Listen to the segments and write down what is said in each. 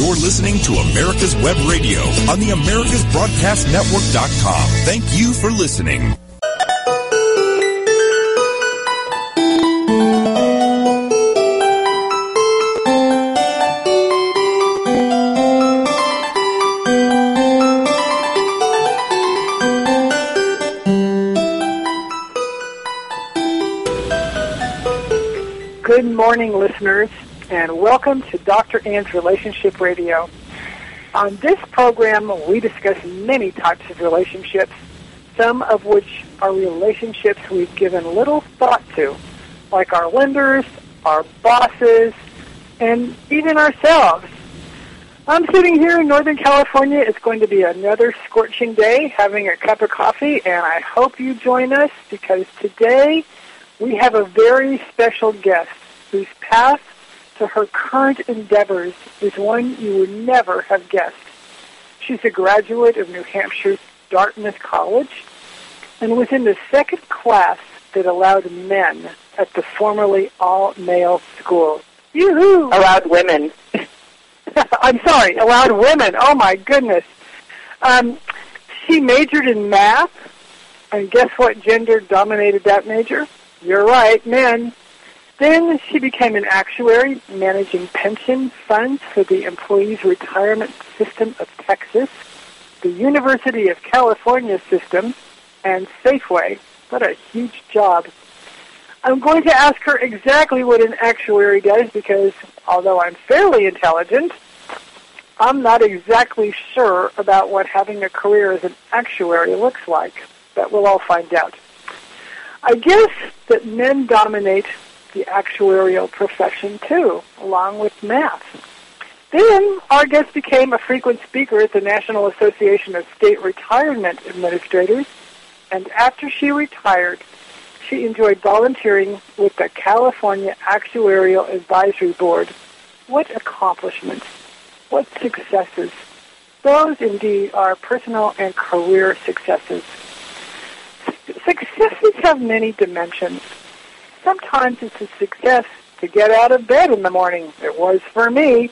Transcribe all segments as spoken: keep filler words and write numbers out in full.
You're listening to America's Web Radio on the Americas Broadcast Network dot com. Thank you for listening. Good morning, listeners, and welcome to Doctor Ann's Relationship Radio. On this program, we discuss many types of relationships, some of which are relationships we've given little thought to, like our lenders, our bosses, and even ourselves. I'm sitting here in Northern California. It's going to be another scorching day, having a cup of coffee, and I hope you join us, because today we have a very special guest whose path to her current endeavors is one you would never have guessed. She's a graduate of New Hampshire's Dartmouth College and was in the second class that allowed men at the formerly all-male school. Yoo-hoo! Allowed women. I'm sorry, allowed women. Oh, my goodness. Um, she majored in math, and guess what gender dominated that major? You're right, men. Then she became an actuary, managing pension funds for the Employees Retirement System of Texas, the University of California system, and Safeway. What a huge job. I'm going to ask her exactly what an actuary does, because although I'm fairly intelligent, I'm not exactly sure about what having a career as an actuary looks like. But we'll all find out. I guess that men dominate the actuarial profession, too, along with math. Then our guest became a frequent speaker at the National Association of State Retirement Administrators, and after she retired, she enjoyed volunteering with the California Actuarial Advisory Board. What accomplishments, what successes. Those, indeed, are personal and career successes. Successes have many dimensions. Sometimes it's a success to get out of bed in the morning. It was for me.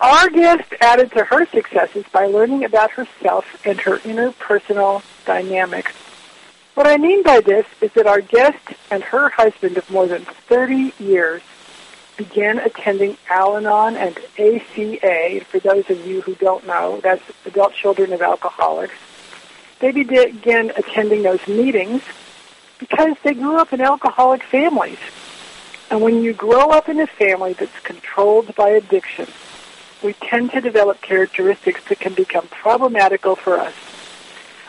Our guest added to her successes by learning about herself and her interpersonal dynamics. What I mean by this is that our guest and her husband of more than thirty years began attending Al-Anon and A C A. For those of you who don't know, that's Adult Children of Alcoholics. They began attending those meetings because they grew up in alcoholic families. And when you grow up in a family that's controlled by addiction, we tend to develop characteristics that can become problematical for us.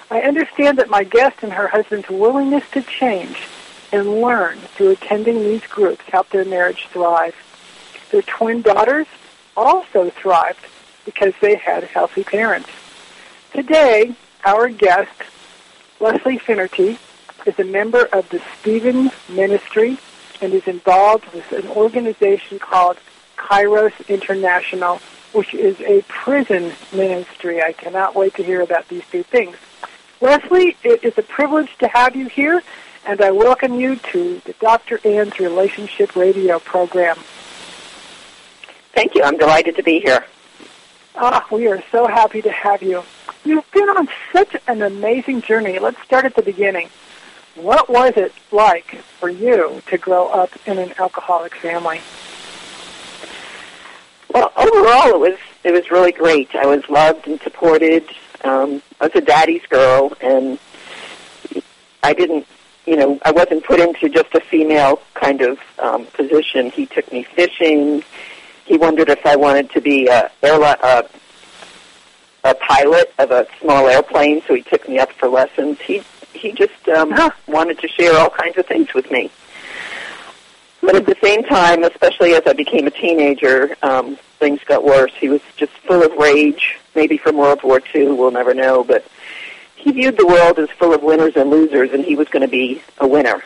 I understand that my guest and her husband's willingness to change and learn through attending these groups helped their marriage thrive. Their twin daughters also thrived because they had healthy parents. Today, our guest, Leslie Finnerty, is a member of the Stephen Ministry and is involved with an organization called Kairos International, which is a prison ministry. I cannot wait to hear about these two things. Leslie, it is a privilege to have you here, and I welcome you to the Doctor Ann's Relationship Radio program. Thank you. I'm delighted to be here. Ah, we are so happy to have you. You've been on such an amazing journey. Let's start at the beginning. What was it like for you to grow up in an alcoholic family? Well, overall, it was it was really great. I was loved and supported. Um, I was a daddy's girl, and I didn't, you know, I wasn't put into just a female kind of um, position. He took me fishing. He wondered if I wanted to be a airline. Uh, a pilot of a small airplane, so he took me up for lessons. He he just um, huh. wanted to share all kinds of things with me. Hmm. But at the same time, especially as I became a teenager, um, things got worse. He was just full of rage, maybe from World War Two, we'll never know, but he viewed the world as full of winners and losers, and he was going to be a winner.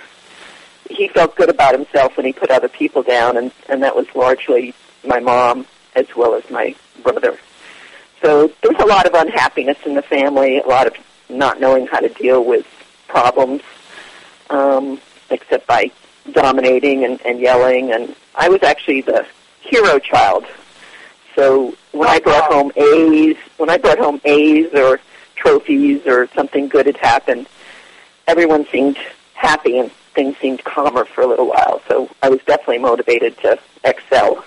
He felt good about himself when he put other people down, and, and that was largely my mom as well as my brother. So there's a lot of unhappiness in the family, a lot of not knowing how to deal with problems, um, except by dominating and, and yelling. And I was actually the hero child. So when I brought home A's, when I brought home A's or trophies or something good had happened, everyone seemed happy and things seemed calmer for a little while. So I was definitely motivated to excel.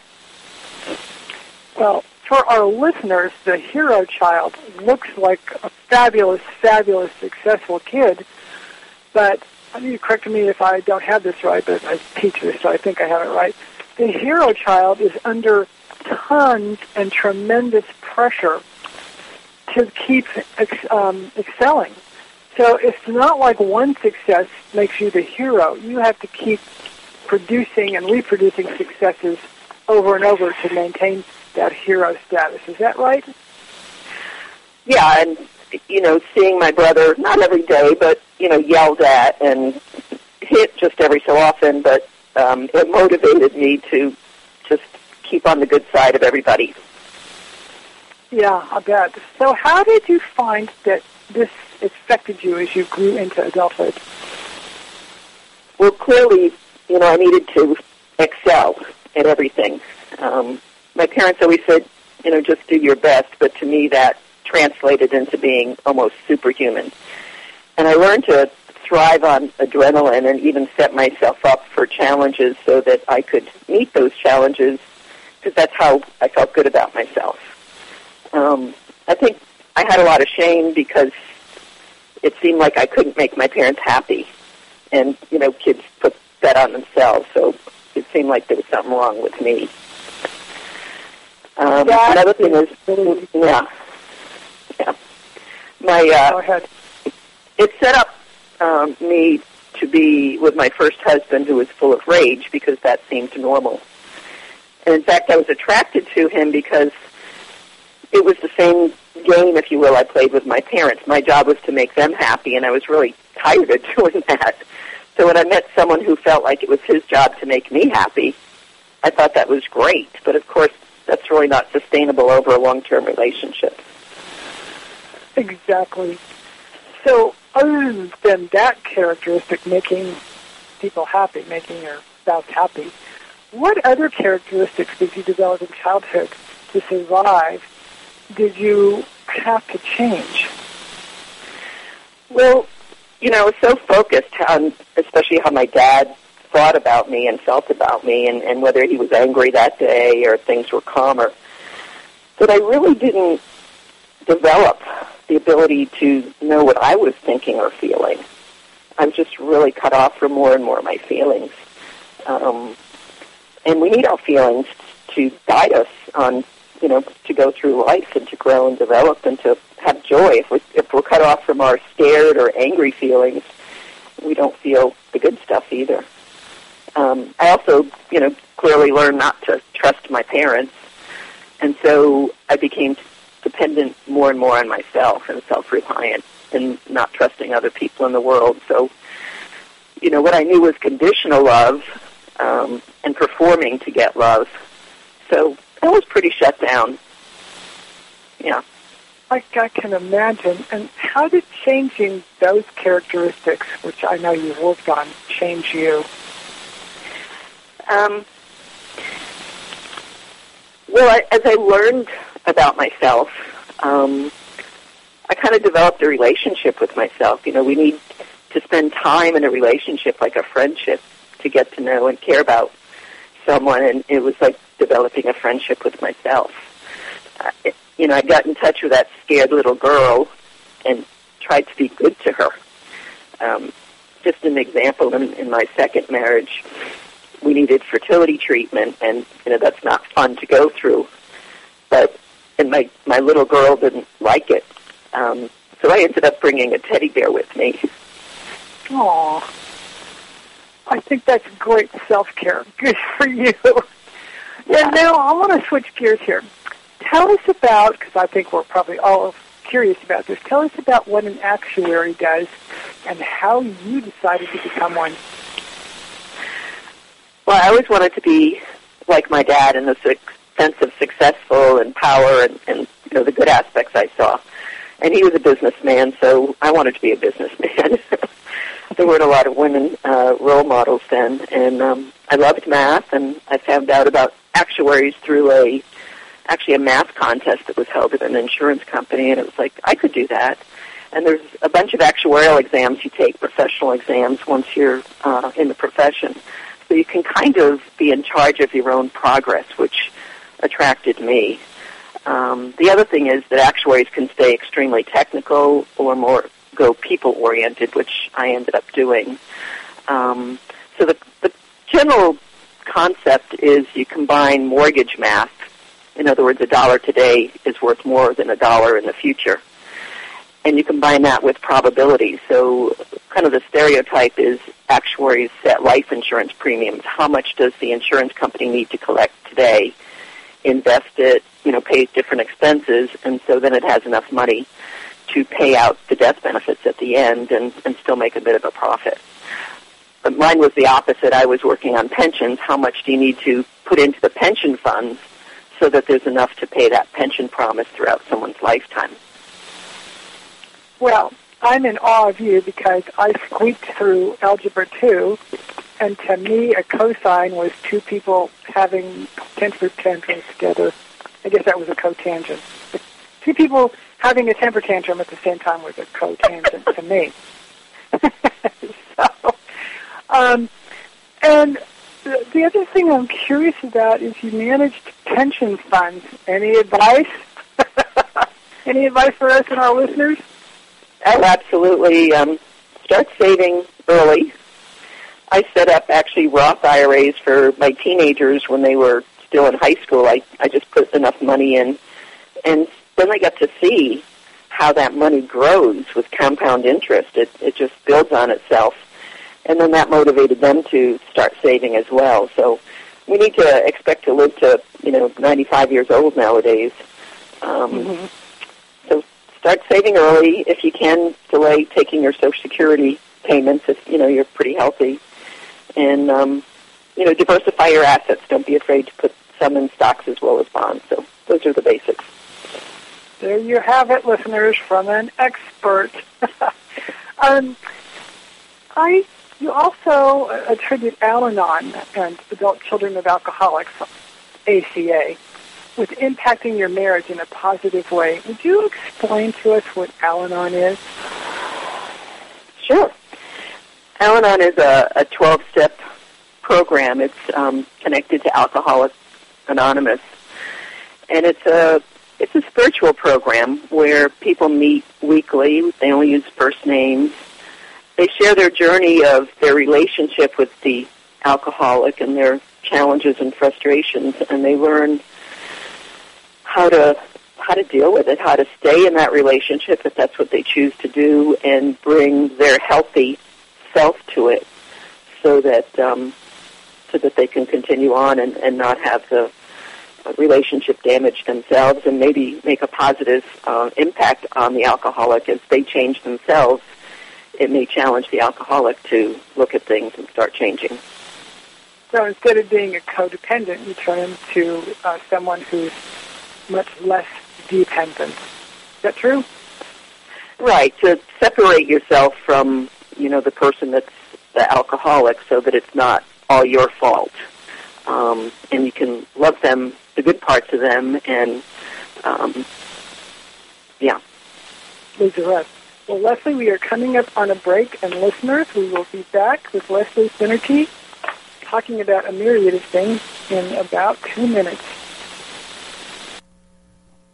Well, for our listeners, the hero child looks like a fabulous, fabulous, successful kid. But I need you to correct me if I don't have this right, but I teach this, so I think I have it right. The hero child is under tons and tremendous pressure to keep ex- um, excelling. So it's not like one success makes you the hero. You have to keep producing and reproducing successes over and over to maintain that hero status. Is that right? Yeah, and, you know, seeing my brother, not every day, but, you know, yelled at and hit just every so often, but um, it motivated me to just keep on the good side of everybody. Yeah, I bet. So how did you find that this affected you as you grew into adulthood? Well, clearly, you know, I needed to excel at everything. Um, my parents always said, you know, just do your best, but to me that translated into being almost superhuman. And I learned to thrive on adrenaline and even set myself up for challenges so that I could meet those challenges because that's how I felt good about myself. Um, I think I had a lot of shame because it seemed like I couldn't make my parents happy. And, you know, kids put that on themselves, so it seemed like there was something wrong with me. Um, another thing was, yeah, yeah. My, uh, Go ahead. It set up um, me to be with my first husband, who was full of rage, because that seemed normal. And, in fact, I was attracted to him because it was the same game, if you will, I played with my parents. My job was to make them happy, and I was really tired of doing that. So when I met someone who felt like it was his job to make me happy, I thought that was great. But, of course, that's really not sustainable over a long-term relationship. Exactly. So other than that characteristic, making people happy, making your spouse happy, what other characteristics did you develop in childhood to survive? Did you have to change? Well, you know, I was so focused on especially how my dad thought about me and felt about me and, and whether he was angry that day or things were calmer, that I really didn't develop the ability to know what I was thinking or feeling. I'm just really cut off from more and more of my feelings. Um, and we need our feelings to guide us on, you know, to go through life and to grow and develop and to have joy. If we're, if we're cut off from our scared or angry feelings, we don't feel the good stuff either. Um, I also, you know, clearly learned not to trust my parents, and so I became dependent more and more on myself and self-reliant and not trusting other people in the world. So, you know, what I knew was conditional love um, and performing to get love. So I was pretty shut down. Yeah. I, I can imagine. And how did changing those characteristics, which I know you've worked on, change you? Um, well, I, as I learned about myself, um, I kind of developed a relationship with myself. You know, we need to spend time in a relationship, like a friendship, to get to know and care about someone, and it was like developing a friendship with myself. Uh, it, you know, I got in touch with that scared little girl and tried to be good to her. Um, just an example, in, in my second marriage, we needed fertility treatment, and, you know, that's not fun to go through. But, and my, my little girl didn't like it. Um, so I ended up bringing a teddy bear with me. Aw. I think that's great self-care. Good for you. Yeah. And now I want to switch gears here. Tell us about, because I think we're probably all curious about this, tell us about what an actuary does and how you decided to become one. Well, I always wanted to be like my dad in the sense of successful and power and, and you know, the good aspects I saw. And he was a businessman, so I wanted to be a businessman. There weren't a lot of women uh, role models then, and um, I loved math, and I found out about actuaries through a actually a math contest that was held at an insurance company, and it was like, I could do that. And there's a bunch of actuarial exams you take, professional exams, once you're uh, in the profession. So you can kind of be in charge of your own progress, which attracted me. Um, the other thing is that actuaries can stay extremely technical or more go people-oriented, which I ended up doing. Um, so the, the general concept is you combine mortgage math. In other words, a dollar today is worth more than a dollar in the future. And you combine that with probability. So kind of the stereotype is actuaries set life insurance premiums. How much does the insurance company need to collect today? Invest it, you know, pay different expenses, and so then it has enough money to pay out the death benefits at the end and, and still make a bit of a profit. But mine was the opposite. I was working on pensions. How much do you need to put into the pension funds so that there's enough to pay that pension promise throughout someone's lifetime? Well, I'm in awe of you because I squeaked through Algebra two, and to me a cosine was two people having temper tantrums together. I guess that was a cotangent. But two people having a temper tantrum at the same time was a cotangent to me. so, um, and the, the other thing I'm curious about is you managed pension funds. Any advice? Any advice for us and our listeners? Oh, absolutely. Um, start saving early. I set up actually Roth I R As for my teenagers when they were still in high school. I, I just put enough money in, and then I got to see how that money grows with compound interest. It, it just builds on itself, and then that motivated them to start saving as well. So we need to expect to live to, you know, ninety-five years old nowadays. Um, mm-hmm. Start saving early. If you can, delay taking your Social Security payments if, you know, you're pretty healthy. And, um, you know, diversify your assets. Don't be afraid to put some in stocks as well as bonds. So those are the basics. There you have it, listeners, from an expert. um, I you also attribute Al-Anon and Adult Children of Alcoholics, A C A, with impacting your marriage in a positive way. Would you explain to us what Al-Anon is? Sure. Al-Anon is a, a twelve-step program. It's um, connected to Alcoholics Anonymous. And it's a it's a spiritual program where people meet weekly. They only use first names. They share their journey of their relationship with the alcoholic and their challenges and frustrations, and they learn how to how to deal with it, how to stay in that relationship if that's what they choose to do, and bring their healthy self to it, so that um, so that they can continue on and, and not have the relationship damage themselves, and maybe make a positive uh, impact on the alcoholic as they change themselves. It may challenge the alcoholic to look at things and start changing. So instead of being a codependent, you turn into uh, someone who's much less dependent. Is that true? Right, to separate yourself from, you know, the person that's the alcoholic so that it's not all your fault. Um, and you can love them, the good parts of them, and, um, yeah. Leave the rest. Well, Leslie, we are coming up on a break, and listeners, we will be back with Leslie Finnerty talking about a myriad of things in about two minutes.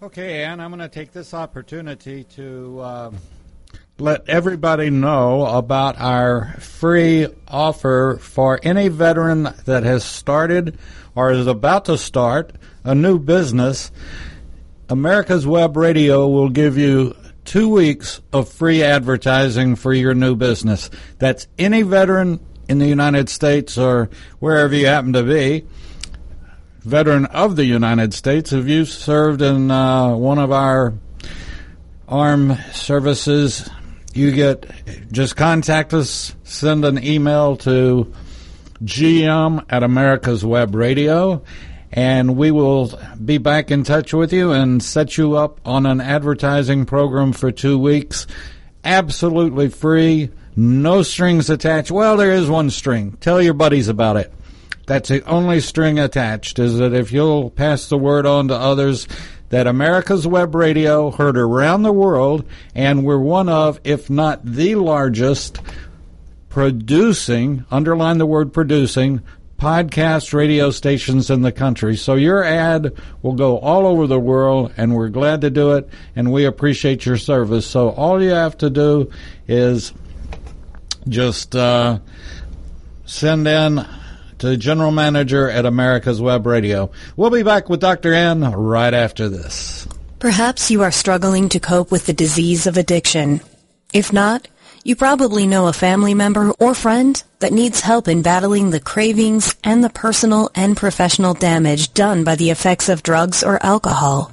Okay, Ann, I'm going to take this opportunity to uh, let everybody know about our free offer for any veteran that has started or is about to start a new business. America's Web Radio will give you two weeks of free advertising for your new business. That's any veteran in the United States or wherever you happen to be. Veteran of the United States, if you served in uh, one of our armed services, you get, just contact us, send an email to G M at America's Web Radio, and we will be back in touch with you and set you up on an advertising program for two weeks, absolutely free, no strings attached. Well, there is one string. Tell your buddies about it. That's the only string attached, is that if you'll pass the word on to others that America's Web Radio heard around the world, and we're one of, if not the largest, producing, underline the word producing, podcast radio stations in the country. So your ad will go all over the world, and we're glad to do it, and we appreciate your service. So all you have to do is just uh, send in to General Manager at America's Web Radio. We'll be back with Doctor Ann right after this. Perhaps you are struggling to cope with the disease of addiction. If not, you probably know a family member or friend that needs help in battling the cravings and the personal and professional damage done by the effects of drugs or alcohol.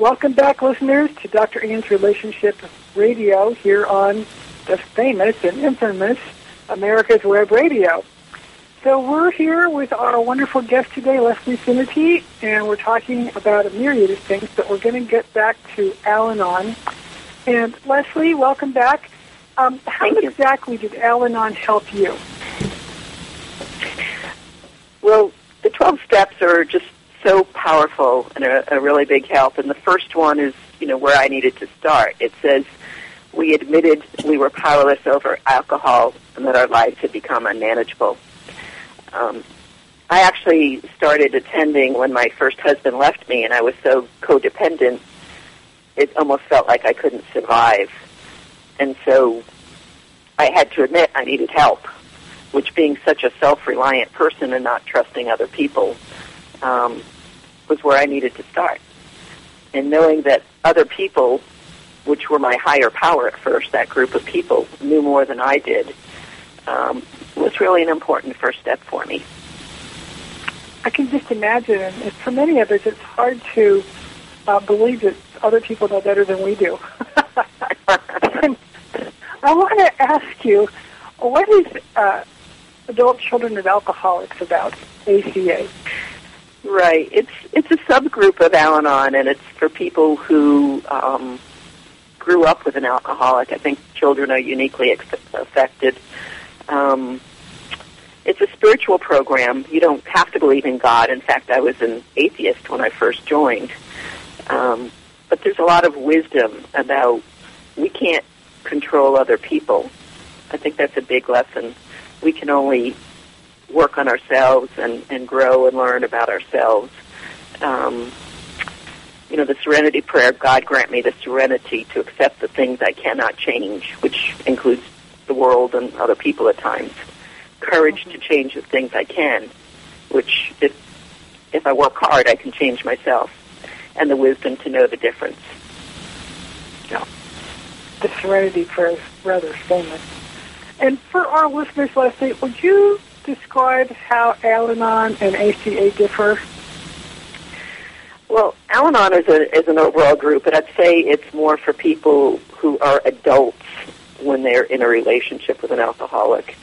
Welcome back, listeners, to Doctor Ann's Relationship Radio here on the famous and infamous America's Web Radio. So we're here with our wonderful guest today, Leslie Finnerty, and we're talking about a myriad of things, but we're going to get back to Al-Anon. And Leslie, welcome back. Um, how Thank exactly you. Did Al-Anon help you? Well, the twelve steps are just so powerful and a, a really big help. And the first one is, you know, where I needed to start. It says, we admitted we were powerless over alcohol and that our lives had become unmanageable. Um, I actually started attending when my first husband left me, and I was so codependent, it almost felt like I couldn't survive. And so I had to admit I needed help, which being such a self-reliant person and not trusting other people, Um, was where I needed to start. And knowing that other people, which were my higher power at first, that group of people, knew more than I did, um, was really an important first step for me. I can just imagine, and for many of us, it's hard to uh, believe that other people know better than we do. I want to ask you, what is uh, Adult Children of Alcoholics about, A C A? Right. It's it's a subgroup of Al-Anon, and it's for people who um, grew up with an alcoholic. I think children are uniquely ex- affected. Um, it's a spiritual program. You don't have to believe in God. In fact, I was an atheist when I first joined. Um, but there's a lot of wisdom about we can't control other people. I think that's a big lesson. We can only work on ourselves and, and grow and learn about ourselves. Um, you know, the serenity prayer, God grant me the serenity to accept the things I cannot change, which includes the world and other people at times. Courage mm-hmm. to change the things I can, which if, if I work hard, I can change myself. And the wisdom to know the difference. Yeah. The serenity prayer is rather famous. And for our listeners, Leslie, would you describe how Al-Anon and A C A differ? Well, Al-Anon is, a, is an overall group, but I'd say it's more for people who are adults when they're in a relationship with an alcoholic.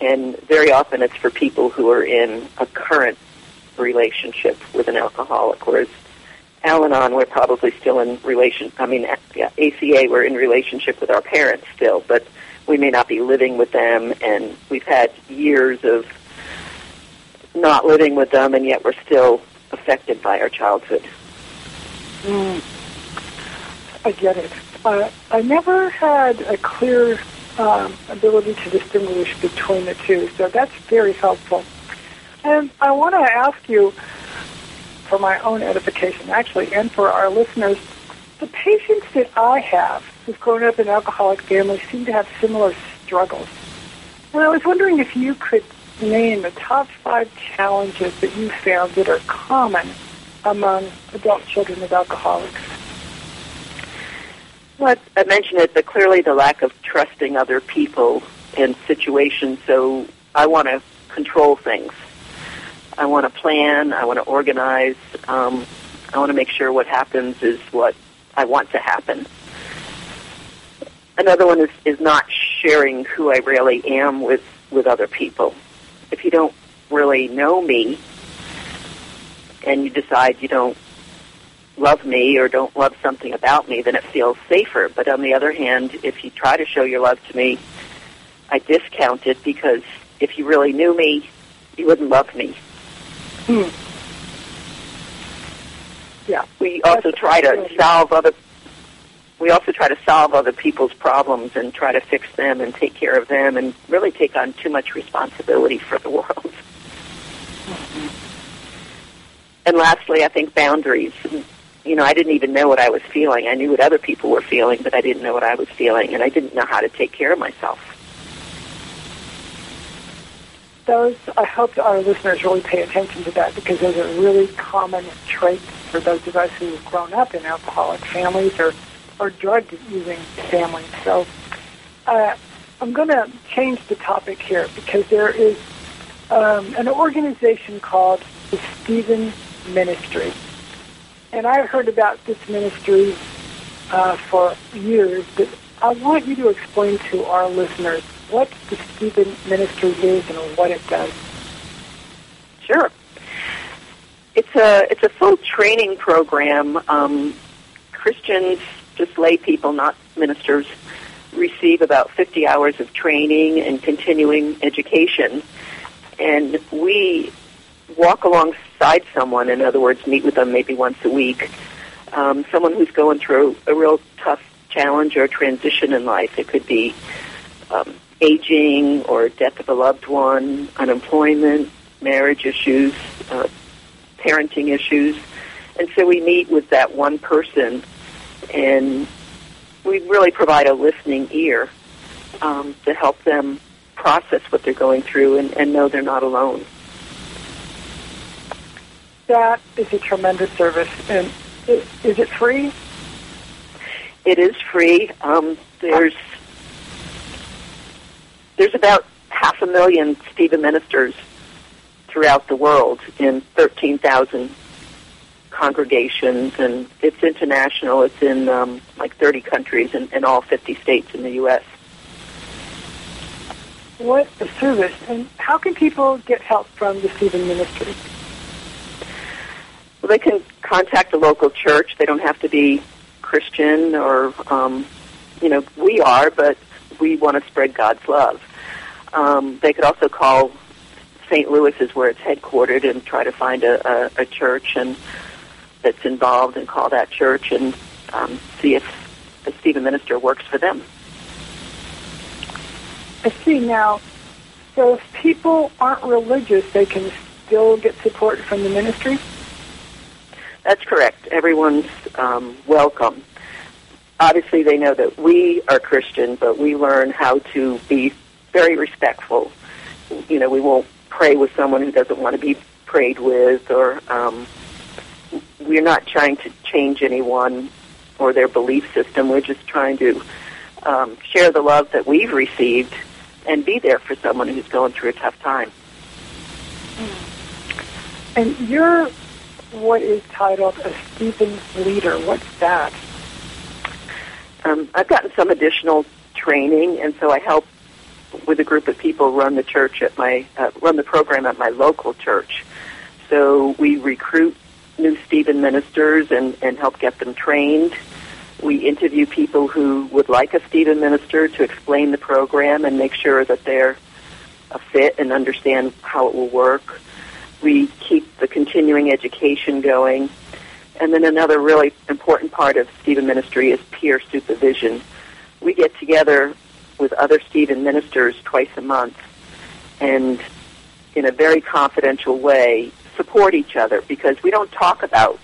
And very often it's for people who are in a current relationship with an alcoholic, whereas Al-Anon, we're probably still in relation, I mean, yeah, A C A, we're in relationship with our parents still, but we may not be living with them, and we've had years of not living with them, and yet we're still affected by our childhood. Mm, I get it. Uh, I never had a clear um, ability to distinguish between the two, so that's very helpful. And I want to ask you, for my own edification, actually, and for our listeners, the patients that I have who've grown up in alcoholic families seem to have similar struggles. And I was wondering if you could name the top five challenges that you found that are common among adult children of alcoholics. Well, I mentioned it, but clearly the lack of trusting other people and situations. So I want to control things. I want to plan. I want to organize. Um, I want to make sure what happens is what I want to happen. Another one is, is not sharing who I really am with, with other people. If you don't really know me and you decide you don't love me or don't love something about me, then it feels safer. But on the other hand, if you try to show your love to me, I discount it because if you really knew me, you wouldn't love me. Hmm. Yeah. We also try to solve other we also try to solve other people's problems and try to fix them and take care of them and really take on too much responsibility for the world. Mm-hmm. And lastly, I think boundaries. You know, I didn't even know what I was feeling. I knew what other people were feeling, but I didn't know what I was feeling, and I didn't know how to take care of myself. Those, I hope our listeners really pay attention to that because those are really common traits for those of us who have grown up in alcoholic families or, or drug-using families. So uh, I'm going to change the topic here because there is um, an organization called the Stephen Ministry. And I've heard about this ministry uh, for years, but I want you to explain to our listeners what the Stephen Ministry is and what it does. Sure. It's a it's a full training program. Um, Christians, just lay people, not ministers, receive about fifty hours of training and continuing education. And we walk alongside someone, in other words, meet with them maybe once a week, um, someone who's going through a real tough challenge or transition in life. It could be um, aging or death of a loved one, unemployment, marriage issues, uh, parenting issues. And so we meet with that one person, and we really provide a listening ear um, to help them process what they're going through and, and know they're not alone. That is a tremendous service. And is, is it free? It is free. Um, there's... There's about half a million Stephen ministers throughout the world in thirteen thousand congregations, and it's international. It's in um, like thirty countries and, and all fifty states in the U S What a service. And how can people get help from the Stephen Ministry? Well, they can contact a local church. They don't have to be Christian or, um, you know, we are, but we want to spread God's love. Um, they could also call Saint Louis, is where it's headquartered, and try to find a, a, a church and that's involved and call that church and um, see if the Stephen Minister works for them. I see now. So if people aren't religious, they can still get support from the ministry? That's correct. Everyone's um, welcome. Obviously, they know that we are Christian, but we learn how to be very respectful. You know, we won't pray with someone who doesn't want to be prayed with, or um, we're not trying to change anyone or their belief system. We're just trying to um, share the love that we've received and be there for someone who's going through a tough time. And you're what is titled a Stephen leader. What's that? Um, I've gotten some additional training, and so I help with a group of people run the church at my uh, run the program at my local church. So we recruit new Stephen ministers and, and help get them trained. We interview people who would like a Stephen minister to explain the program and make sure that they're a fit and understand how it will work. We keep the continuing education going. And then another really important part of Stephen Ministry is peer supervision. We get together with other Stephen ministers twice a month and in a very confidential way support each other, because we don't talk about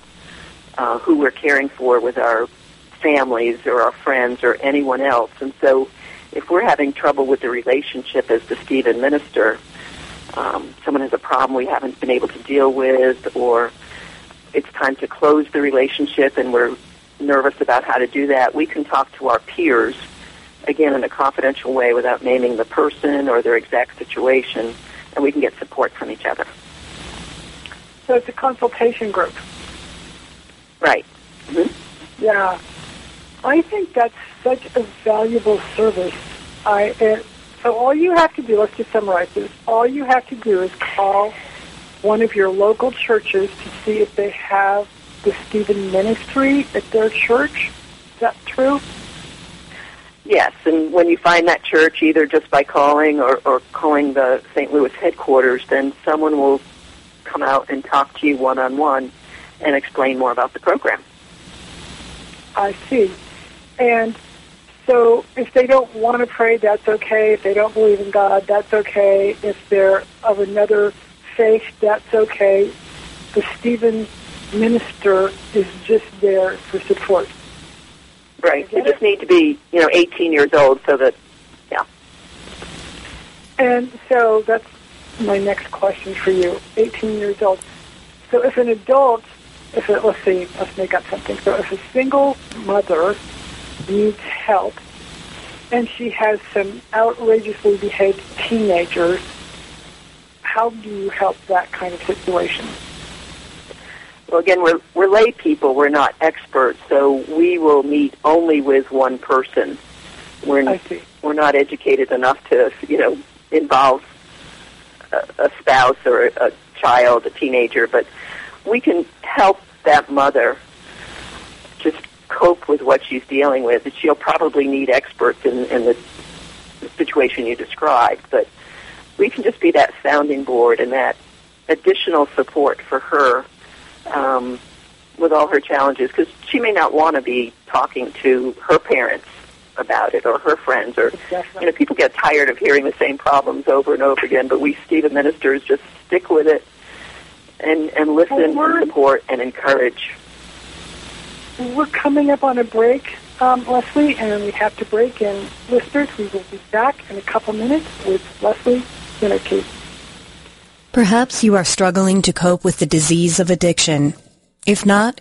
uh, who we're caring for with our families or our friends or anyone else. And so if we're having trouble with the relationship as the Stephen minister, um, someone has a problem we haven't been able to deal with, or it's time to close the relationship and we're nervous about how to do that, we can talk to our peers, again, in a confidential way without naming the person or their exact situation, and we can get support from each other. So it's a consultation group. Right. Mm-hmm. Yeah. I think that's such a valuable service. I uh, So all you have to do, let's just summarize this, all you have to do is call one of your local churches to see if they have the Stephen Ministry at their church. Is that true? Yes, and when you find that church, either just by calling or, or calling the Saint Louis headquarters, then someone will come out and talk to you one-on-one and explain more about the program. I see. And so if they don't want to pray, that's okay. If they don't believe in God, that's okay. If they're of another faith, that's okay. The Stephen minister is just there for support. Right. You just need to be, you know, eighteen years old, so that, yeah. And so that's my next question for you, eighteen years old. So if an adult, if it, let's see, let's make up something. So if a single mother needs help and she has some outrageously behaved teenagers, how do you help that kind of situation? Well, again, we're, we're lay people. We're not experts, so we will meet only with one person. We're I see. We're not educated enough to, you know, involve a, a spouse or a, a child, a teenager, but we can help that mother just cope with what she's dealing with. And she'll probably need experts in, in the situation you described, but we can just be that sounding board and that additional support for her. Um, with all her challenges, because she may not want to be talking to her parents about it or her friends, or exactly. You know, people get tired of hearing the same problems over and over again, but we Stephen ministers just stick with it and, and listen and support and encourage. We're coming up on a break, um, Leslie, and we have to break, and listeners, we will be back in a couple minutes with Leslie Finnerty. Perhaps you are struggling to cope with the disease of addiction. If not,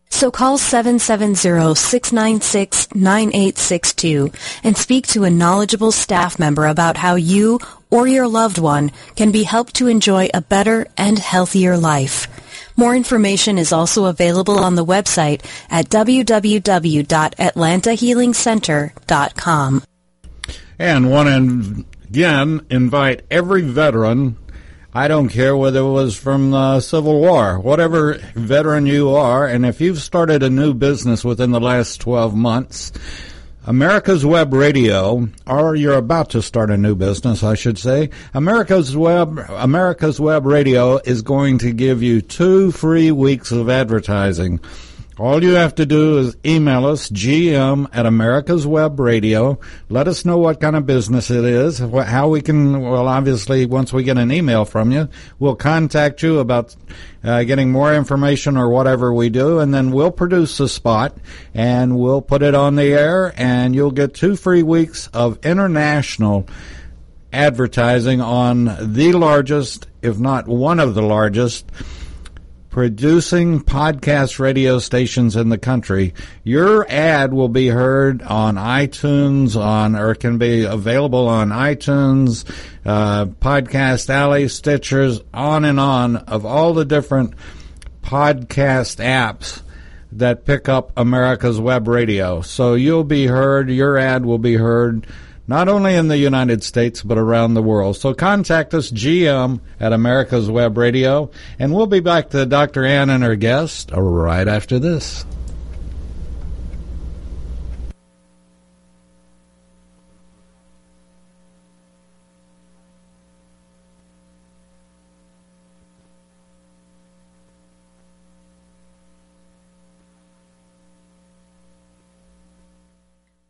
So call seven seven zero, six nine six, nine eight six two and speak to a knowledgeable staff member about how you or your loved one can be helped to enjoy a better and healthier life. More information is also available on the website at w w w dot atlanta healing center dot com. And want to again invite every veteran, I don't care whether it was from the Civil War, whatever veteran you are, and if you've started a new business within the last twelve months, America's Web Radio, or you're about to start a new business, I should say, America's Web, America's Web Radio is going to give you two free weeks of advertising. All you have to do is email us, G M at America's Web Radio. Let us know what kind of business it is, how we can, well, obviously, once we get an email from you, we'll contact you about uh, getting more information or whatever we do, and then we'll produce a spot, and we'll put it on the air, and you'll get two free weeks of international advertising on the largest, if not one of the largest, producing podcast radio stations in the country. Your ad will be heard on iTunes, on or can be available on iTunes, uh, Podcast Alley, Stitchers, on and on, of all the different podcast apps that pick up America's web radio. So you'll be heard, your ad will be heard, not only in the United States, but around the world. So contact us, G M, at America's Web Radio, and we'll be back to Doctor Ann and her guest right after this.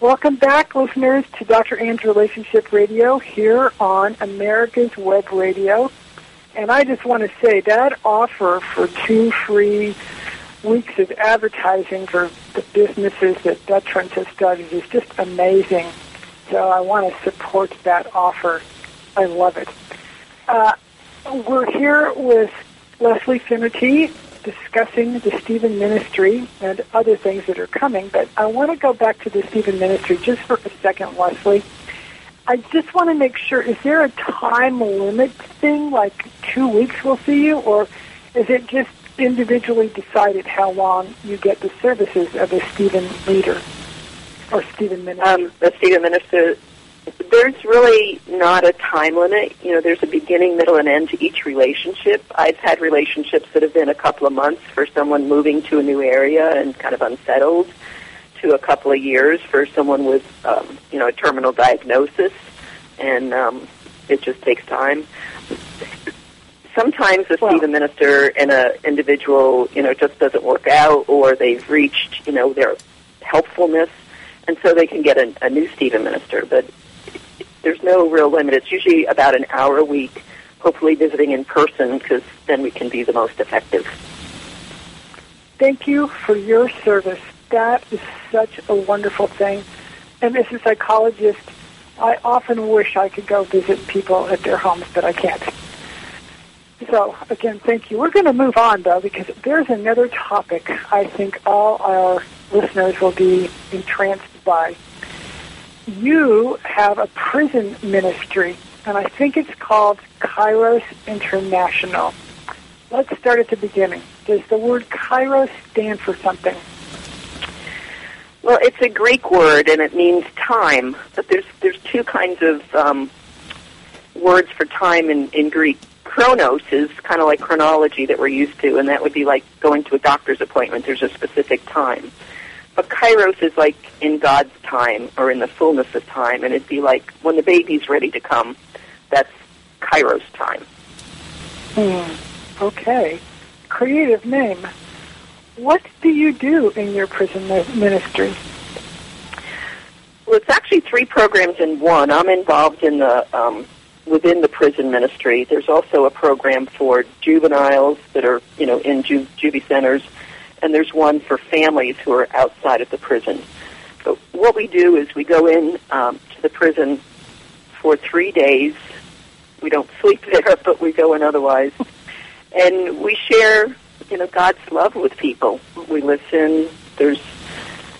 Welcome back, listeners, to Doctor Ann's Relationship Radio here on America's Web Radio. And I just want to say that offer for two free weeks of advertising for the businesses that Veterans has started is just amazing. So I want to support that offer. I love it. Uh, we're here with Leslie Finnerty, discussing the Stephen Ministry and other things that are coming, but I want to go back to the Stephen Ministry just for a second, Leslie. I just want to make sure, is there a time limit thing, like two weeks we'll see you, or is it just individually decided how long you get the services of a Stephen leader or Stephen Ministry? Um, the Stephen Minister, there's really not a time limit. You know, there's a beginning, middle, and end to each relationship. I've had relationships that have been a couple of months for someone moving to a new area and kind of unsettled, to a couple of years for someone with, um, you know, a terminal diagnosis, and um, it just takes time. Sometimes a well, Stephen Minister and an individual, you know, just doesn't work out, or they've reached, you know, their helpfulness, and so they can get a, a new Stephen Minister, but there's no real limit. It's usually about an hour a week, hopefully visiting in person, because then we can be the most effective. Thank you for your service. That is such a wonderful thing. And as a psychologist, I often wish I could go visit people at their homes, but I can't. So, again, thank you. We're going to move on, though, because there's another topic I think all our listeners will be entranced by. You have a prison ministry, and I think it's called Kairos International. Let's start at the beginning. Does the word Kairos stand for something? Well, it's a Greek word, and it means time. But there's there's two kinds of um, words for time in, in Greek. Chronos is kind of like chronology that we're used to, and that would be like going to a doctor's appointment. There's a specific time. But Kairos is like in God's time, or in the fullness of time, and it'd be like when the baby's ready to come, that's Kairos time. Hmm. Okay. Creative name. What do you do in your prison ministry? Well, it's actually three programs in one. I'm involved in the um, within the prison ministry. There's also a program for juveniles that are, you know, in ju- juvie centers, and there's one for families who are outside of the prison. So what we do is we go in um, to the prison for three days. We don't sleep there, but we go in otherwise. and we share, you know, God's love with people. We listen. There's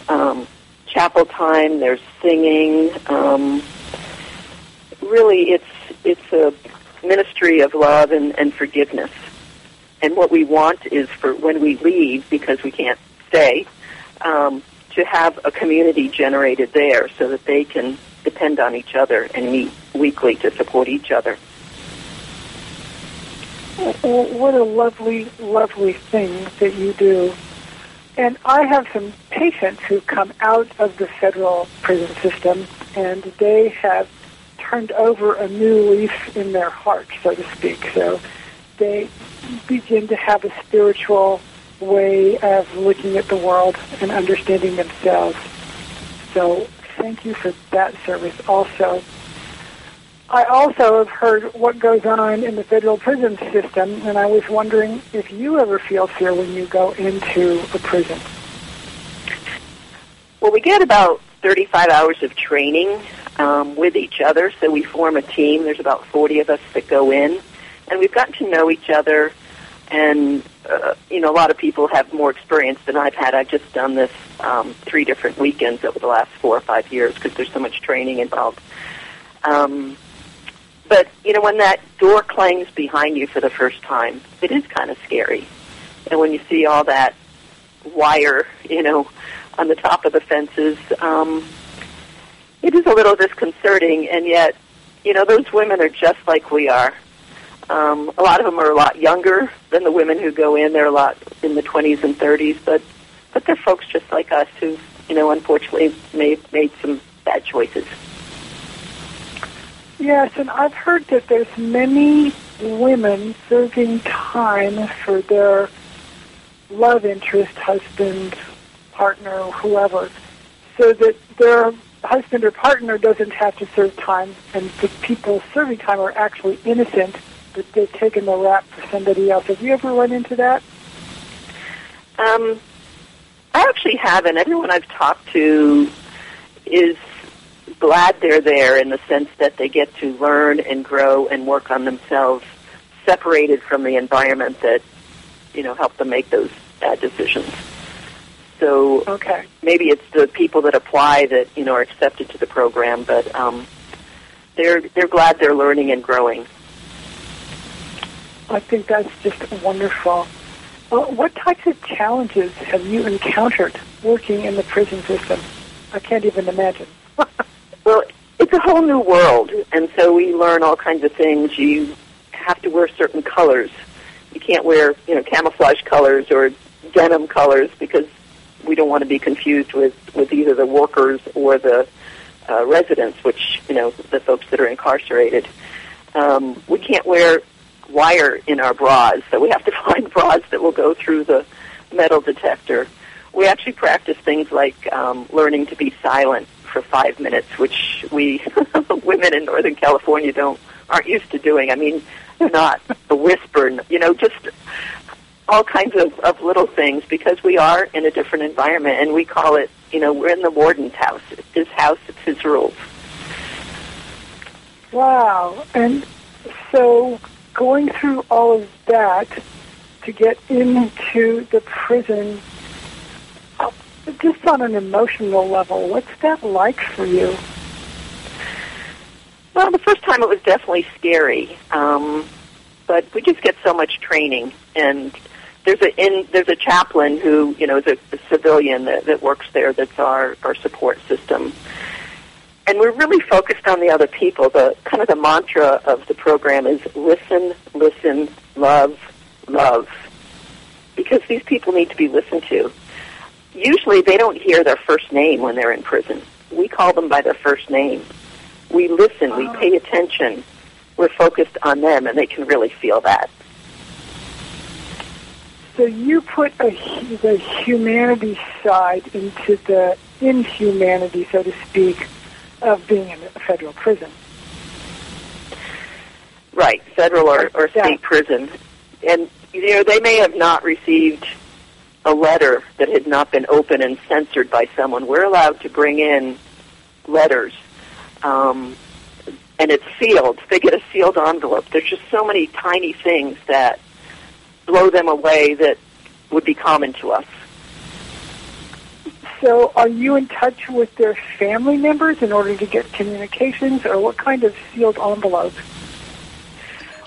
um, chapel time. There's singing. Um, really, it's it's a ministry of love and, and forgiveness. And what we want is for when we leave, because we can't stay, um, to have a community generated there so that they can depend on each other and meet weekly to support each other. What a lovely, lovely thing that you do. And I have some patients who come out of the federal prison system, and they have turned over a new leaf in their heart, so to speak. So they begin to have a spiritual way of looking at the world and understanding themselves. So thank you for that service also. I also have heard what goes on in the federal prison system, and I was wondering if you ever feel fear when you go into a prison. Well, we get about thirty-five hours of training um, with each other, so we form a team. There's about forty of us that go in, and we've gotten to know each other, and, uh, you know, a lot of people have more experience than I've had. I've just done this um, three different weekends over the last four or five years because there's so much training involved. Um But, you know, when that door clangs behind you for the first time, it is kind of scary. And when you see all that wire, you know, on the top of the fences, um, it is a little disconcerting. And yet, you know, those women are just like we are. Um, a lot of them are a lot younger than the women who go in. They're a lot in the twenties and thirties. But, but they're folks just like us who, you know, unfortunately may, made some bad choices. Yes, and I've heard that there's many women serving time for their love interest, husband, partner, whoever, so that their husband or partner doesn't have to serve time, and the people serving time are actually innocent, but they've taken the rap for somebody else. Have you ever run into that? Um, I actually haven't. Everyone I've talked to is glad they're there in the sense that they get to learn and grow and work on themselves separated from the environment that, you know, helped them make those bad decisions. So okay. Maybe it's the people that apply that, you know, are accepted to the program, but um, they're they're glad they're learning and growing. I think that's just wonderful. Well, what types of challenges have you encountered working in the prison system? I can't even imagine. Well, it's a whole new world, and so we learn all kinds of things. You have to wear certain colors. You can't wear, you know, camouflage colors or denim colors because we don't want to be confused with, with either the workers or the uh, residents, which, you know, the folks that are incarcerated. Um, we can't wear wire in our bras, so we have to find bras that will go through the metal detector. We actually practice things like um, learning to be silent for five minutes, which we women in Northern California don't aren't used to doing. I mean, they're not a whisper, you know, just all kinds of, of little things because we are in a different environment, and we call it, you know, we're in the warden's house. It's his house, it's his rules. Wow. And so going through all of that to get into the prison, just on an emotional level, what's that like for you? Well, the first time it was definitely scary, um, but we just get so much training. And there's a in, there's a chaplain who, you know, is a, a civilian that, that works there. That's our, our support system. And we're really focused on the other people. The kind of the mantra of the program is listen, listen, love, love, because these people need to be listened to. Usually they don't hear their first name when they're in prison. We call them by their first name. We listen. We pay attention. We're focused on them, and they can really feel that. So you put a, the humanity side into the inhumanity, so to speak, of being in a federal prison. Right, federal or, or state prison. And, you know, they may have not received a letter that had not been opened and censored by someone. We're allowed to bring in letters, um, and it's sealed. They get a sealed envelope. There's just so many tiny things that blow them away that would be common to us. So are you in touch with their family members in order to get communications, or what kind of sealed envelope?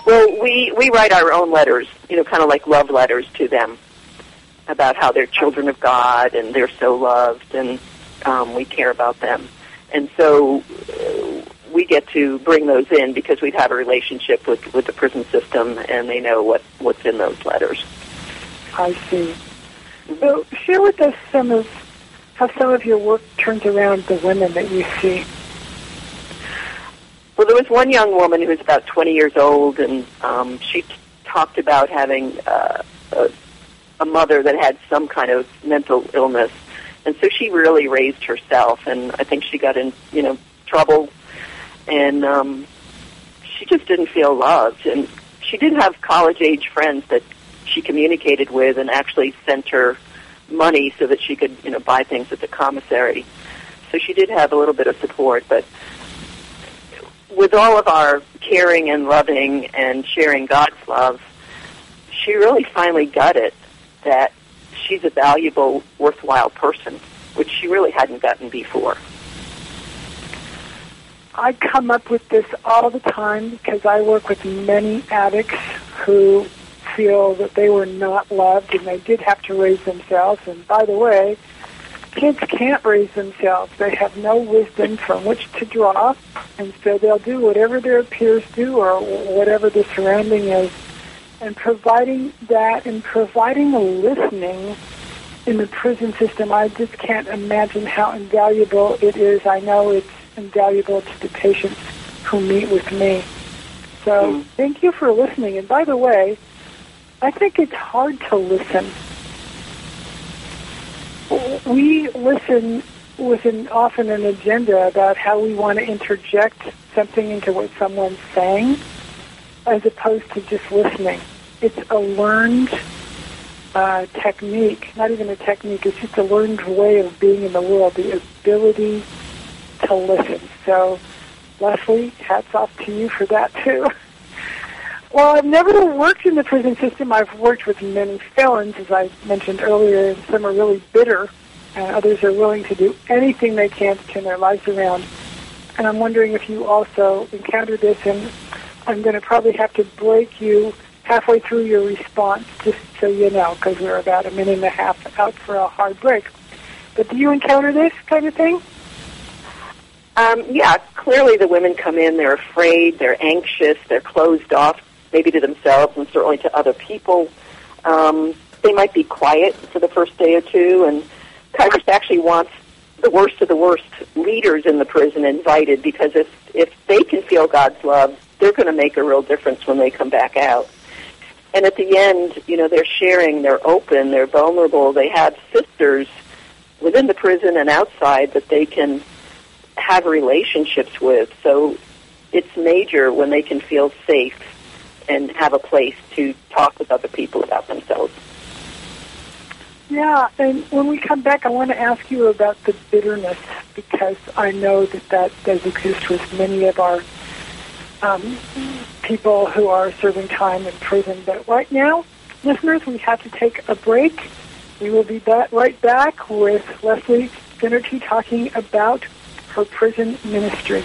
Well, we, we write our own letters, you know, kind of like love letters to them about how they're children of God and they're so loved and um, we care about them. And so uh, we get to bring those in because we have a relationship with, with the prison system and they know what, what's in those letters. I see. So share with us some of how some of your work turns around the women that you see. Well, there was one young woman who was about twenty years old, and um, she t- talked about having uh, a, a mother that had some kind of mental illness, and so she really raised herself. And I think she got in, you know, trouble, and um, she just didn't feel loved. And she did have college-age friends that she communicated with, and actually sent her money so that she could, you know, buy things at the commissary. So she did have a little bit of support, but with all of our caring and loving and sharing God's love, she really finally got it that she's a valuable, worthwhile person, which she really hadn't gotten before. I come up with this all the time because I work with many addicts who feel that they were not loved and they did have to raise themselves. And by the way, kids can't raise themselves. They have no wisdom from which to draw, and so they'll do whatever their peers do or whatever the surrounding is. And providing that and providing the listening in the prison system, I just can't imagine how invaluable it is. I know it's invaluable to the patients who meet with me. So mm. thank you for listening. And by the way, I think it's hard to listen. We listen with an, often an agenda about how we want to interject something into what someone's saying as opposed to just listening. It's a learned uh, technique, not even a technique, it's just a learned way of being in the world, the ability to listen. So, Leslie, hats off to you for that, too. Well, I've never worked in the prison system. I've worked with many felons, as I mentioned earlier, and some are really bitter, and others are willing to do anything they can to turn their lives around. And I'm wondering if you also encountered this, and I'm going to probably have to break you halfway through your response, just so you know, because we're about a minute and a half out for a hard break. But do you encounter this kind of thing? Um, yeah, clearly the women come in, they're afraid, they're anxious, they're closed off, maybe to themselves and certainly to other people. Um, they might be quiet for the first day or two, and Kairos actually wants the worst of the worst leaders in the prison invited, because if, if they can feel God's love, they're going to make a real difference when they come back out. And at the end, you know, they're sharing, they're open, they're vulnerable, they have sisters within the prison and outside that they can have relationships with. So it's major when they can feel safe and have a place to talk with other people about themselves. Yeah, and when we come back, I want to ask you about the bitterness, because I know that that does exist with many of our um, people who are serving time in prison. But right now, listeners, we have to take a break. We will be back, right back with Leslie Finnerty talking about her prison ministry.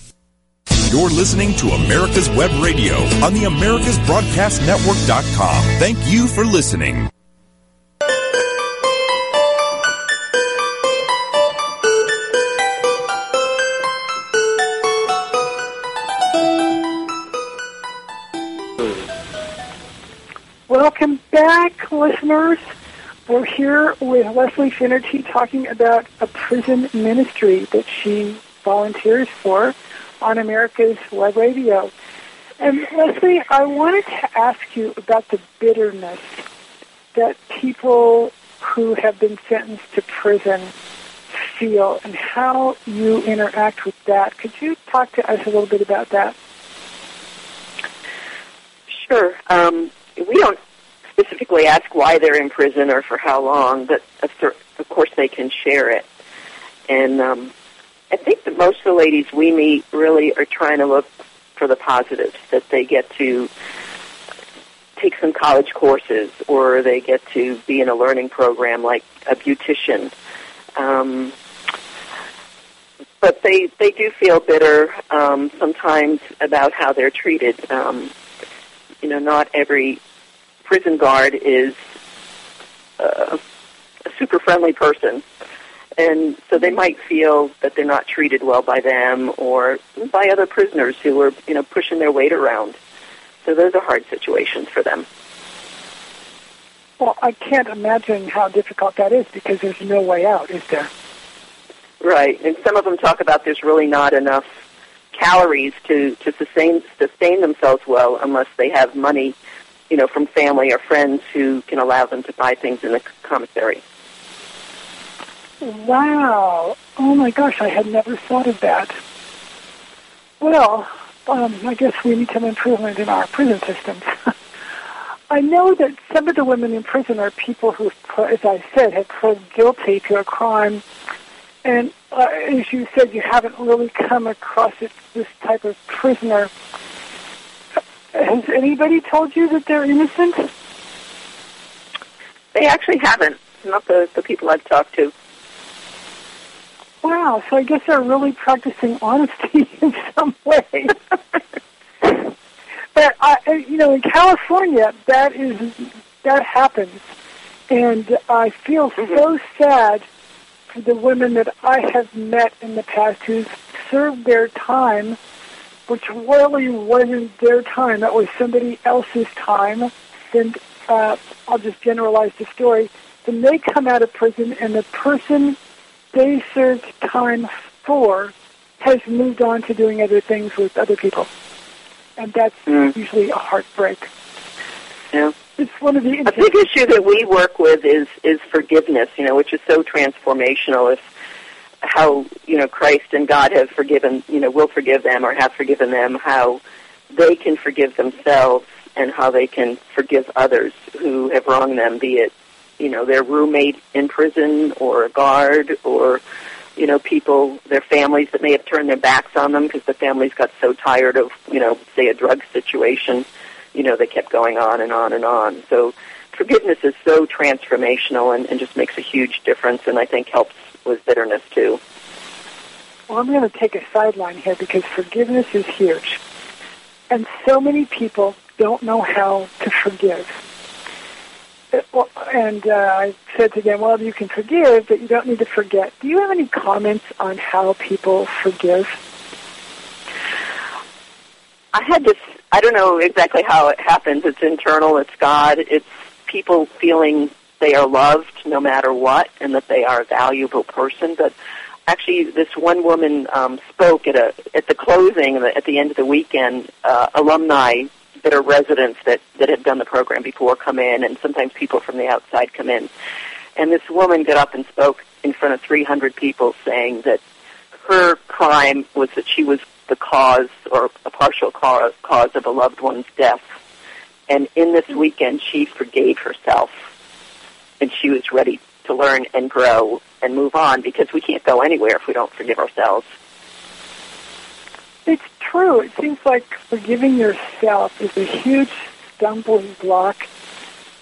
You're listening to America's Web Radio on the Americas Broadcast Network dot com. Thank you for listening. Welcome back, listeners. We're here with Leslie Finnerty talking about a prison ministry that she volunteers for on America's Web Radio. And Leslie, I wanted to ask you about the bitterness that people who have been sentenced to prison feel and how you interact with that. Could you talk to us a little bit about that? Sure. Um, we don't specifically ask why they're in prison or for how long, but of course they can share it. And um I think that most of the ladies we meet really are trying to look for the positives, that they get to take some college courses or they get to be in a learning program like a beautician. Um, but they they do feel bitter um, sometimes about how they're treated. Um, you know, not every prison guard is a, a super friendly person. And so they might feel that they're not treated well by them or by other prisoners who are, you know, pushing their weight around. So those are hard situations for them. Well, I can't imagine how difficult that is because there's no way out, is there? Right. And some of them talk about there's really not enough calories to, to sustain, sustain themselves well unless they have money, you know, from family or friends who can allow them to buy things in the commissary. Wow. Oh, my gosh, I had never thought of that. Well, um, I guess we need some improvement in our prison systems. I know that some of the women in prison are people who, as I said, have pled guilty to a crime. And uh, as you said, you haven't really come across it, this type of prisoner. Has anybody told you that they're innocent? They actually haven't, not the, the people I've talked to. Wow, so I guess they're really practicing honesty in some way. But, I, you know, in California, that is that happens. And I feel mm-hmm. so sad for the women that I have met in the past who served their time, which really wasn't their time. That was somebody else's time. And uh, I'll just generalize the story. Then they come out of prison, and the person they served time for has moved on to doing other things with other people. And that's mm. usually a heartbreak. Yeah. It's one of the A big issue that we work with is, is forgiveness, you know, which is so transformational. It's how, you know, Christ and God have forgiven, you know, will forgive them or have forgiven them, how they can forgive themselves and how they can forgive others who have wronged them, be it, you know, their roommate in prison or a guard or, you know, people, their families that may have turned their backs on them because the families got so tired of, you know, say a drug situation, you know, they kept going on and on and on. So forgiveness is so transformational and, and just makes a huge difference and I think helps with bitterness too. Well, I'm going to take a sideline here because forgiveness is huge. And so many people don't know how to forgive. And uh, I said to them, well, you can forgive, but you don't need to forget. Do you have any comments on how people forgive? I had this, I don't know exactly how it happens. It's internal, it's God, it's people feeling they are loved no matter what and that they are a valuable person. But actually, this one woman um, spoke at a at the closing, at the end of the weekend, uh, alumni that are residents that, that have done the program before come in, and sometimes people from the outside come in. And this woman got up and spoke in front of three hundred people saying that her crime was that she was the cause or a partial cause, cause of a loved one's death. And in this weekend, she forgave herself, and she was ready to learn and grow and move on, because we can't go anywhere if we don't forgive ourselves. It's true. It seems like forgiving yourself is a huge stumbling block.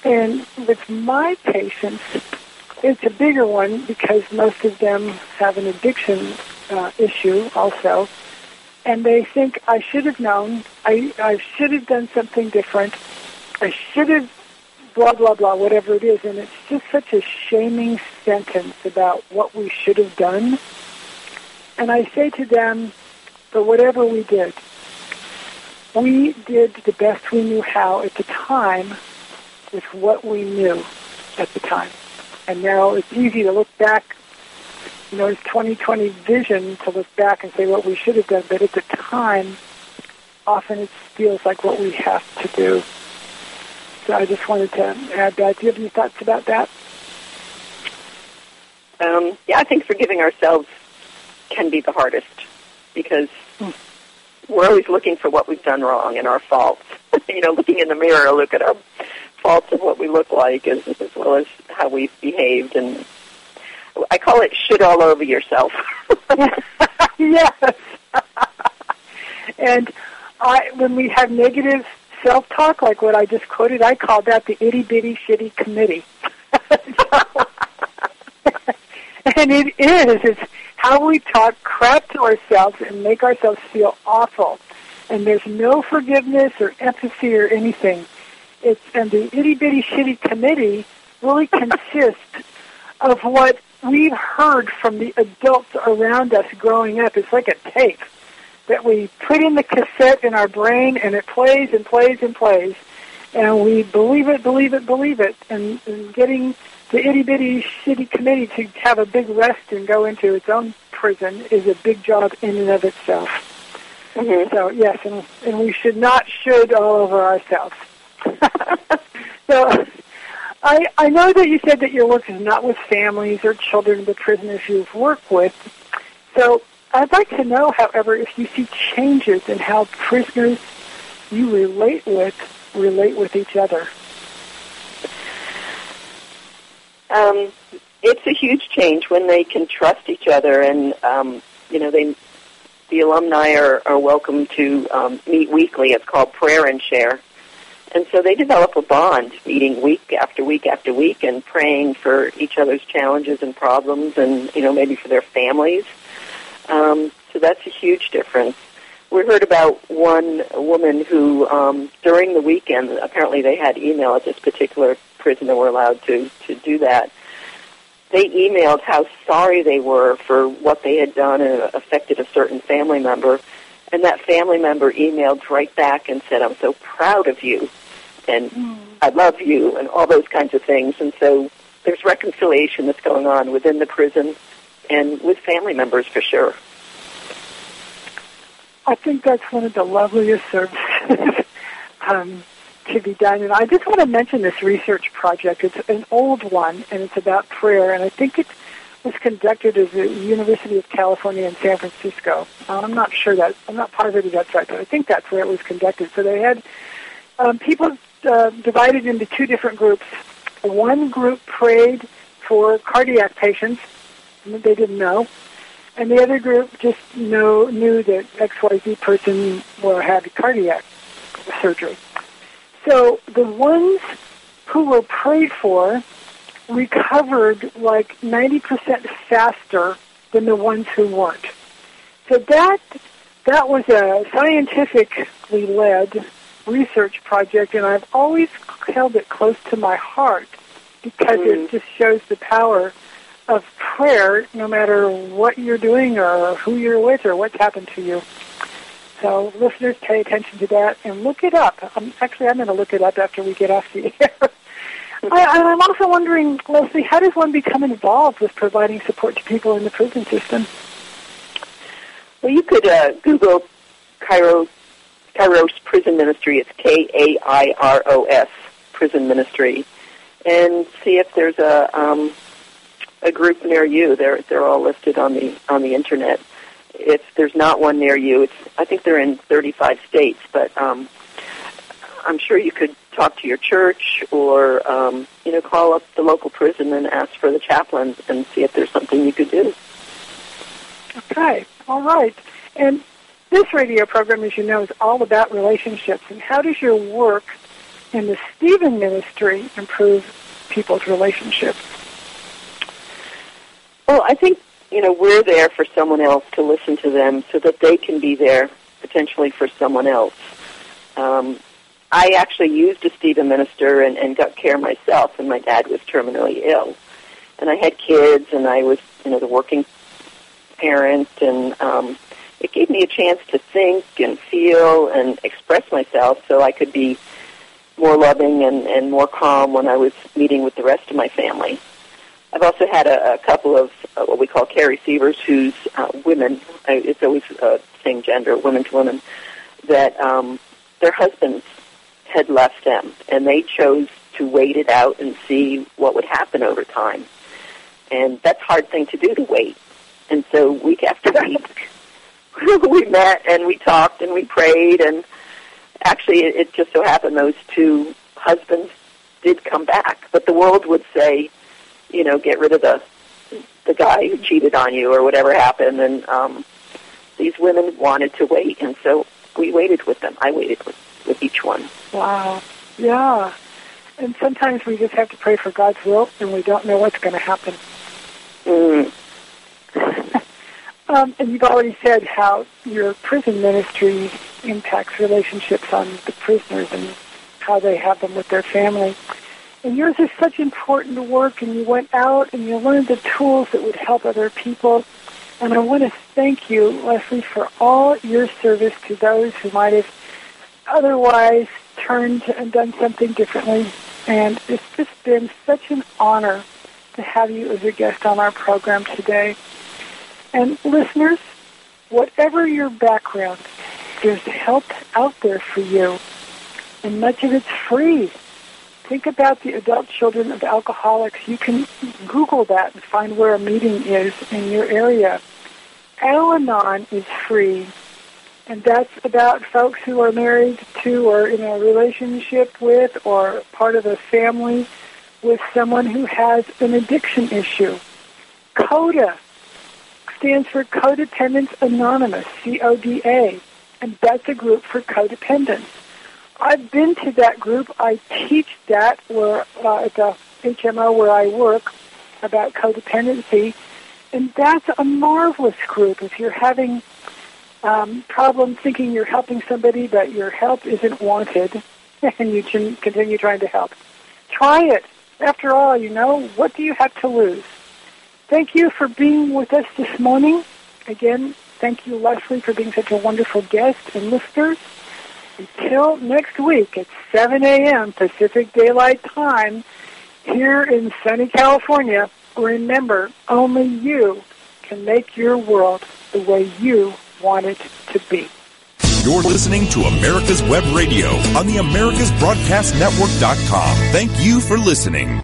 And with my patients, it's a bigger one because most of them have an addiction uh, issue also. And they think, I should have known, I, I should have done something different, I should have blah, blah, blah, whatever it is. And it's just such a shaming sentence about what we should have done. And I say to them, but whatever we did, we did the best we knew how at the time with what we knew at the time. And now it's easy to look back, you know, it's twenty twenty vision to look back and say what we should have done, but at the time, often it feels like what we have to do. So I just wanted to add that. Do you have any thoughts about that? Um, yeah, I think forgiving ourselves can be the hardest, because mm. we're always looking for what we've done wrong and our faults. You know, looking in the mirror, look at our faults of what we look like as, as well as how we've behaved. And I call it shit all over yourself. Yes. And I, when we have negative self-talk, like what I just quoted, I call that the itty-bitty shitty committee. And it is. It's how we talk crap to ourselves and make ourselves feel awful. And there's no forgiveness or empathy or anything. It's, and the itty-bitty shitty committee really consists of what we've heard from the adults around us growing up. It's like a tape that we put in the cassette in our brain, and it plays and plays and plays. And we believe it, believe it, believe it. And, and getting the itty-bitty shitty committee to have a big rest and go into its own prison is a big job in and of itself. Mm-hmm. So, yes, and, and we should not should all over ourselves. So I, I know that you said that your work is not with families or children, but prisoners you've worked with. So I'd like to know, however, if you see changes in how prisoners you relate with relate with each other. Um, it's a huge change when they can trust each other, and um, you know, they the alumni are, are welcome to um, meet weekly. It's called Prayer and Share. And so they develop a bond, meeting week after week after week and praying for each other's challenges and problems and, you know, maybe for their families. Um, so that's a huge difference. We heard about one woman who, um, during the weekend, apparently they had email at this particular prison that were allowed to, to do that. They emailed how sorry they were for what they had done and affected a certain family member. And that family member emailed right back and said, I'm so proud of you, and mm. I love you, and all those kinds of things. And so there's reconciliation that's going on within the prison and with family members for sure. I think that's one of the loveliest services um, to be done. And I just want to mention this research project. It's an old one, and it's about prayer, and I think it's was conducted at the University of California in San Francisco. Um, I'm not sure that, I'm not positive that's right, but I think that's where it was conducted. So they had um, people uh, divided into two different groups. One group prayed for cardiac patients that they didn't know, and the other group just know, knew that X Y Z person well, had cardiac surgery. So the ones who were prayed for recovered like ninety percent faster than the ones who weren't. So that that was a scientifically led research project, and I've always held it close to my heart because mm. it just shows the power of prayer no matter what you're doing or who you're with or what's happened to you. So listeners, pay attention to that and look it up. I'm, actually, I'm going to look it up after we get off the air. I, I'm also wondering, Leslie, how does one become involved with providing support to people in the prison system? Well, you could uh, Google Kairos, Kairos Prison Ministry. It's K A I R O S, Prison Ministry, and see if there's a um, a group near you. They're they're all listed on the on the internet. It's there's not one near you. It's I think they're in thirty-five states, but um, I'm sure you could talk to your church or um, you know call up the local prison and ask for the chaplain and see if there's something you could do. Okay, all right. And this radio program, as you know, is all about relationships. And how does your work in the Stephen Ministry improve people's relationships? Well, I think, you know, we're there for someone else to listen to them so that they can be there potentially for someone else. Um, I actually used a Stephen minister and, and got care myself when my dad was terminally ill. And I had kids and I was, you know, the working parent, and um, it gave me a chance to think and feel and express myself so I could be more loving and, and more calm when I was meeting with the rest of my family. I've also had a, a couple of uh, what we call care receivers who's uh, women. I, it's always uh, same gender, women to women, that um, their husbands had left them, and they chose to wait it out and see what would happen over time. And that's a hard thing to do, to wait. And so week after week, we met and we talked and we prayed, and actually it, it just so happened those two husbands did come back. But the world would say, you know, get rid of the the guy who cheated on you or whatever happened. And um, these women wanted to wait, and so we waited with them. I waited with, with each one. Wow. Yeah. And sometimes we just have to pray for God's will, and we don't know what's going to happen. Mm. Um, and you've already said how your prison ministry impacts relationships on the prisoners and how they have them with their family. And yours is such important work, and you went out and you learned the tools that would help other people. And I want to thank you, Leslie, for all your service to those who might have otherwise turned and done something differently. And it's just been such an honor to have you as a guest on our program today. And listeners, whatever your background, there's help out there for you, and much of it's free. Think about the adult children of alcoholics. You can Google that and find where a meeting is in your area. Al-Anon is free, and that's about folks who are married to or in a relationship with or part of a family with someone who has an addiction issue. CODA stands for Codependence Anonymous, C O D A, and that's a group for codependence. I've been to that group. I teach that where, uh, at the H M O where I work about codependency, and that's a marvelous group. If you're having um, problems thinking you're helping somebody but your help isn't wanted and you can continue trying to help, try it. After all, you know, what do you have to lose? Thank you for being with us this morning. Again, thank you, Leslie, for being such a wonderful guest, and listeners. Until next week at seven a.m. Pacific Daylight Time here in sunny California, remember, only you can make your world the way you want it to be. You're listening to America's Web Radio on the Americas Broadcast Network dot com. Thank you for listening.